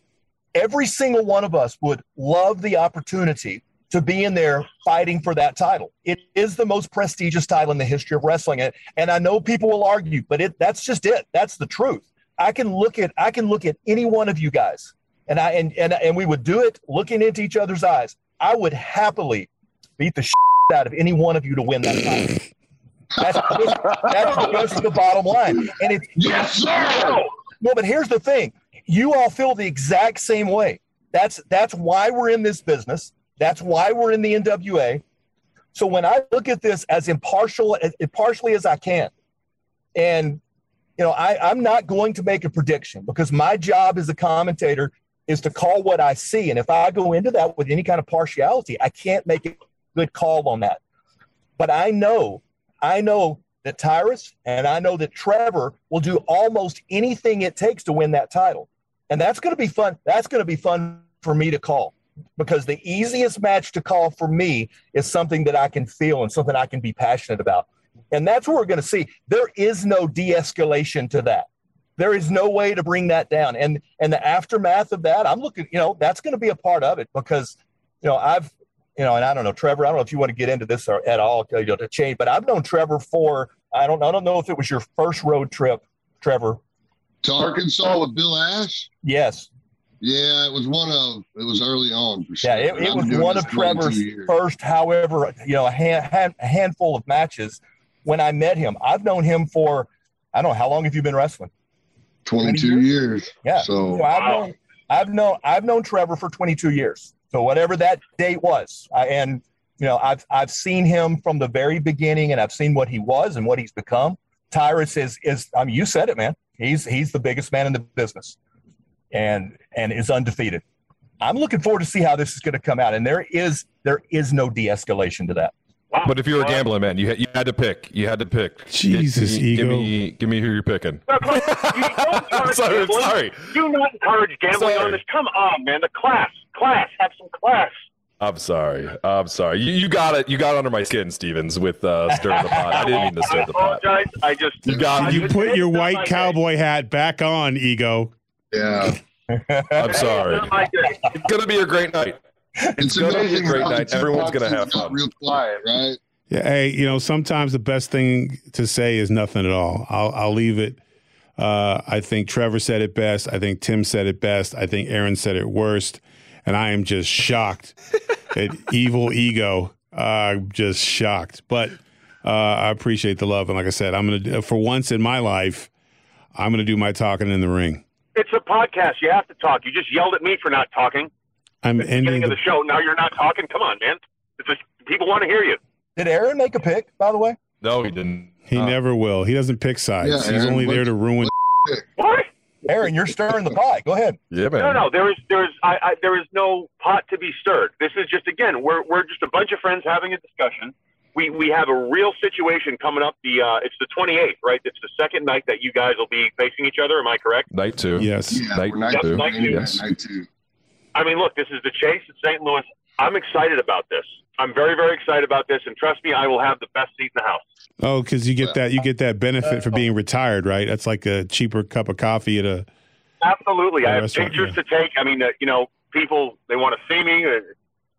every single one of us would love the opportunity to be in there fighting for that title. It is the most prestigious title in the history of wrestling, and I know people will argue, but that's just it. That's the truth. I can look at any one of you guys, and we would do it looking into each other's eyes. I would happily beat the shit out of any one of you to win that title. That's just the bottom line. And it's yes, sir. No, but here's the thing: you all feel the exact same way. That's why we're in this business. That's why we're in the NWA. So when I look at this as impartially as I can, and I'm not going to make a prediction because my job as a commentator is to call what I see. And if I go into that with any kind of partiality, I can't make a good call on that. But I know that Tyrus and I know that Trevor will do almost anything it takes to win that title. And that's going to be fun. That's going to be fun for me to call because the easiest match to call for me is something that I can feel and something I can be passionate about. And that's what we're going to see. There is no de-escalation to that. There is no way to bring that down. And the aftermath of that, I'm looking, that's going to be a part of it because, and I don't know, Trevor, I don't know if you want to get into this at all, to change, but I've known Trevor for, I don't know if it was your first road trip, Trevor. To Arkansas with Bill Ash? Yes. Yeah, it was early on for sure. Yeah, it was one of Trevor's first, however, a handful of matches when I met him. I've known him for, I don't know, how long have you been wrestling? 22 years. Yeah. So I've known Trevor for 22 years. So whatever that date was, I've seen him from the very beginning, and I've seen what he was and what he's become. Tyrus is you said it, man. He's the biggest man in the business. And is undefeated. I'm looking forward to see how this is going to come out. And there is no de-escalation to that. Wow. But if you were gambling, man, you had to pick. Jesus, Ego. Give me who you're picking. I'm sorry. Do not encourage gambling on this. Come on, man. The class, have some class. I'm sorry. You got under my skin, Stevens, with stir the pot. I didn't mean to stir the pot. I just you put your white cowboy hat back on, Ego. Yeah, I'm sorry. It's gonna be a great night. It's gonna be a great night. Everyone's gonna have fun. Real quiet, right? Yeah. Hey, sometimes the best thing to say is nothing at all. I'll leave it. I think Trevor said it best. I think Tim said it best. I think Aaron said it worst. And I am just shocked at evil Ego. I'm just shocked. But I appreciate the love. And like I said, for once in my life, I'm gonna do my talking in the ring. It's a podcast. You have to talk. You just yelled at me for not talking. I'm at the beginning of the show. Now you're not talking. Come on, man. It's just, people want to hear you. Did Aaron make a pick, by the way? No, he didn't. He never will. He doesn't pick sides. Yeah, he's only there to ruin. What? Aaron, you're stirring the pot. Go ahead. Yeah, man. No. There is no pot to be stirred. This is just, again, we're just a bunch of friends having a discussion. We have a real situation coming up. It's the 28th, right? It's the second night that you guys will be facing each other. Am I correct? Night two. Yes. Yeah, night two. I mean, look, this is the chase at St. Louis. I'm excited about this. I'm very, very excited about this. And trust me, I will have the best seat in the house. Oh, because you get that benefit for being retired, right? That's like a cheaper cup of coffee at a absolutely. I have pictures to take. I mean, people, they want to see me.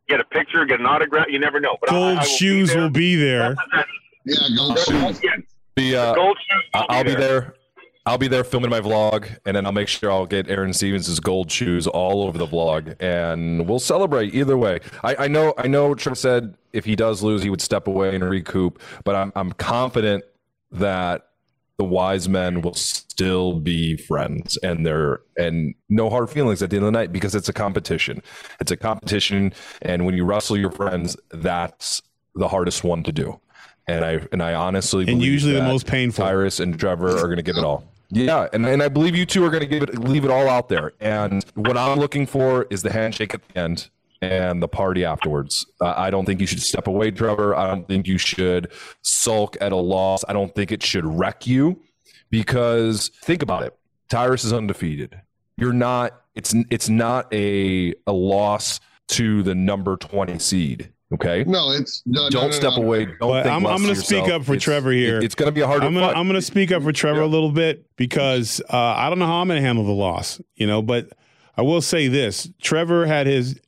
Get a picture, get an autograph. You never know. But gold shoes will be there. Yeah, gold shoes. I'll be there. I'll be there filming my vlog, and then I'll make sure I'll get Aaron Stevens' gold shoes all over the vlog, and we'll celebrate either way. I know. Trevor said if he does lose, he would step away and recoup, but I'm confident that the wise men will still be friends, and no hard feelings at the end of the night because it's a competition. And when you wrestle your friends, that's the hardest one to do. And I honestly believe usually that the most painful. Tyrus and Trevor are going to give it all. Yeah, and I believe you two are going to leave it all out there. And what I'm looking for is the handshake at the end and the party afterwards. I don't think you should step away, Trevor. I don't think you should sulk at a loss. I don't think it should wreck you, because think about it. Tyrus is undefeated. You're not. It's not a loss to the number 20 seed. Okay. No, it's no, don't no, no, step no, no. away. Don't think I'm going to speak up for Trevor here. It's going to be a hard. I'm going to speak up for Trevor a little bit, because I don't know how I'm going to handle the loss, you know. But I will say this: Trevor had his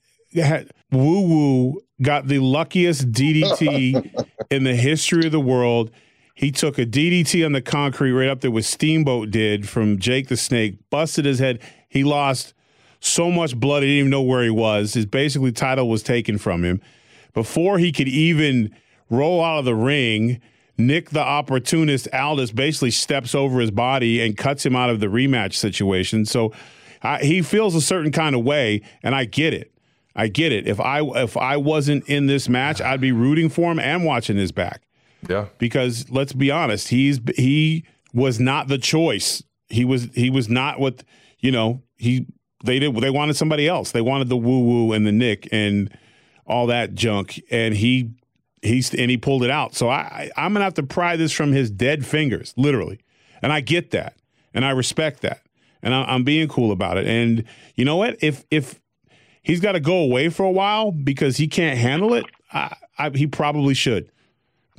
woo woo got the luckiest DDT in the history of the world. He took a DDT on the concrete right up there with Steamboat did from Jake the Snake, busted his head. He lost so much blood he didn't even know where he was. His basically title was taken from him. Before he could even roll out of the ring, Nick the Opportunist Aldis basically steps over his body and cuts him out of the rematch situation. So he feels a certain kind of way, and I get it. I get it. If I wasn't in this match, I'd be rooting for him and watching his back. Yeah. Because let's be honest, he was not the choice. He was not what, you know, they wanted somebody else. They wanted the woo-woo and the Nick and all that junk, and he pulled it out. So I'm gonna have to pry this from his dead fingers, literally. And I get that, and I respect that, and I'm being cool about it. And you know what? If he's got to go away for a while because he can't handle it, he probably should.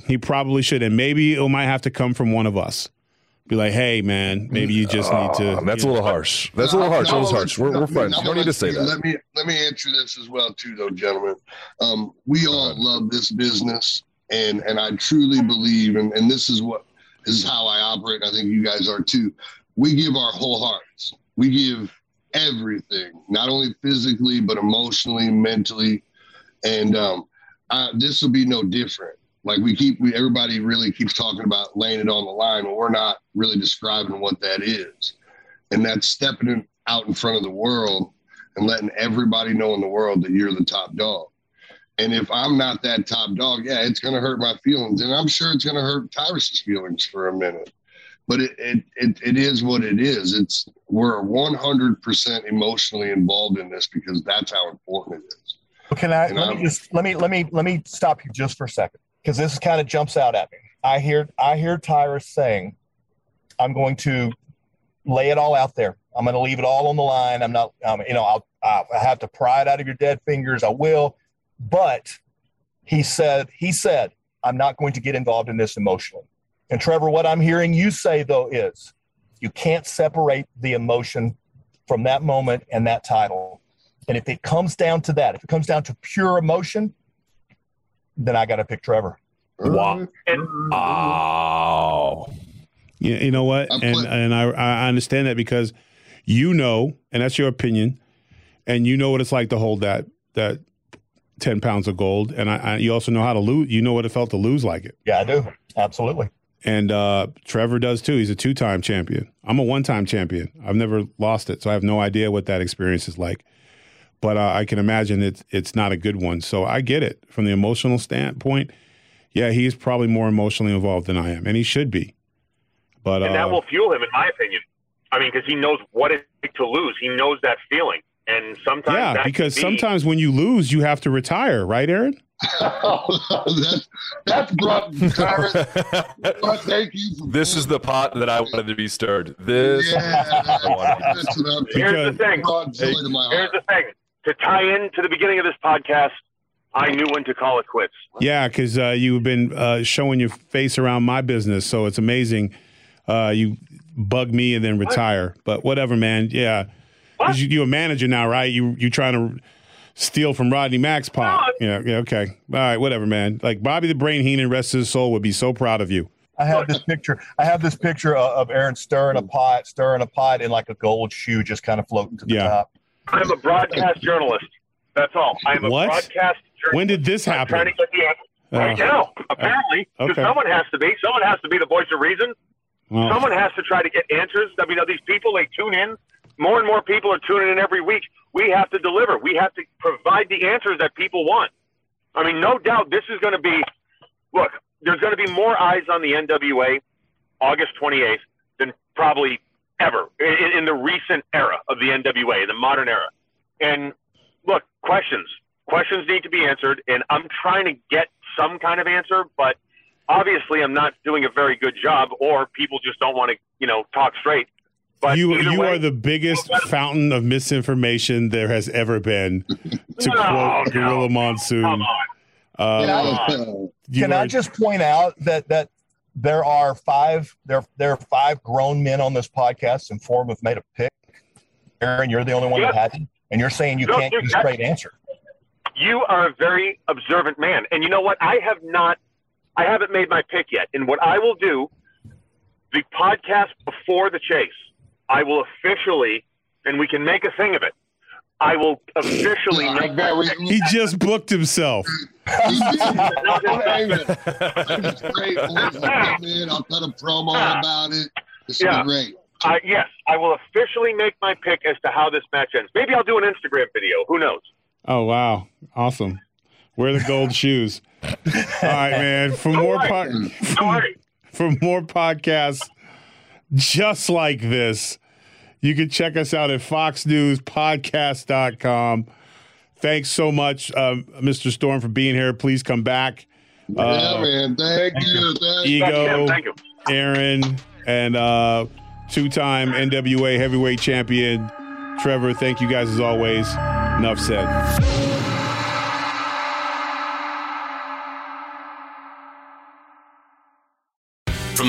He probably should, and maybe it might have to come from one of us. Be like, hey man, maybe you just need to. That's a little harsh. That's a little harsh. That was harsh. We're friends. You don't need to say that. Let me answer this as well too, though, gentlemen. We all love this business, and I truly believe, and this is how I operate. I think you guys are too. We give our whole hearts. We give everything, not only physically but emotionally, mentally, and this will be no different. Like everybody really keeps talking about laying it on the line, but we're not really describing what that is. And that's stepping out in front of the world and letting everybody know in the world that you're the top dog. And if I'm not that top dog, yeah, it's going to hurt my feelings. And I'm sure it's going to hurt Tyrus's feelings for a minute, but it is what it is. We're 100% emotionally involved in this because that's how important it is. Can I, let me stop you just for a second, because this kind of jumps out at me. I hear Tyrus saying, I'm going to lay it all out there. I'm going to leave it all on the line. I'm not, I'll have to pry it out of your dead fingers. I will. But he said, I'm not going to get involved in this emotionally. And Trevor, what I'm hearing you say, though, is you can't separate the emotion from that moment and that title. And if it comes down to that, if it comes down to pure emotion, then I got to pick Trevor. Wow. Oh. Yeah, you know what? And I understand that, because you know, and that's your opinion, and you know what it's like to hold that 10 pounds of gold. And you also know how to lose. You know what it felt to lose like it. Yeah, I do. Absolutely. And Trevor does too. He's a two-time champion. I'm a one-time champion. I've never lost it, so I have no idea what that experience is like. But I can imagine it's not a good one. So I get it. From the emotional standpoint, yeah, he's probably more emotionally involved than I am, and he should be. But and that will fuel him, in my opinion. I mean, because he knows what it's like to lose. He knows that feeling. And sometimes sometimes when you lose, you have to retire. Right, Aaron? That's brought Tyrus. Thank you. This is the pot that I wanted to be stirred. Here's the thing. Here's the thing. To tie in to the beginning of this podcast, I knew when to call it quits. Yeah, because you've been showing your face around my business, so it's amazing. You bug me and then retire, but whatever, man. Yeah, because you're a manager now, right? You're trying to steal from Rodney Mack's pot. No, yeah, okay, all right, whatever, man. Like Bobby the Brain Heenan, rest of his soul, would be so proud of you. I have this picture of Aaron stirring a pot in like a gold shoe, just kind of floating to the top. I'm a broadcast journalist. That's all. I'm a broadcast journalist. When did this happen? I'm trying to get the answer right now, apparently. Because someone has to be. Someone has to be the voice of reason. Well, someone has to try to get answers. I mean, these people, they tune in. More and more people are tuning in every week. We have to deliver. We have to provide the answers that people want. I mean, no doubt this is going to be look, there's going to be more eyes on the NWA August 28th than probably ever in the recent era of the NWA, the modern era. And look, questions need to be answered, and I'm trying to get some kind of answer, but obviously I'm not doing a very good job, or people just don't want to, you know, talk straight. But you are the biggest fountain of misinformation there has ever been, to quote Gorilla Monsoon. Come on. Can I just point out that there are five grown men on this podcast, and four of them have made a pick. Aaron, you're the only one that hasn't, and you're saying you can't give a straight answer. You are a very observant man, and you know what? I haven't made my pick yet. And what I will do, the podcast before the chase, I will officially, and we can make a thing of it. I will officially make that. He just booked himself. He did. That was great. I'll cut a promo about it. This will be great. Yes, I will officially make my pick as to how this match ends. Maybe I'll do an Instagram video. Who knows? Oh, wow. Awesome. Wear the gold shoes. All right, man. For more podcasts just like this, you can check us out at foxnewspodcast.com. Thanks so much, Mr. Storm, for being here. Please come back. Man. Thank you. Ego, thank you. Aaron, and two-time NWA heavyweight champion, Trevor. Thank you guys as always. Enough said. From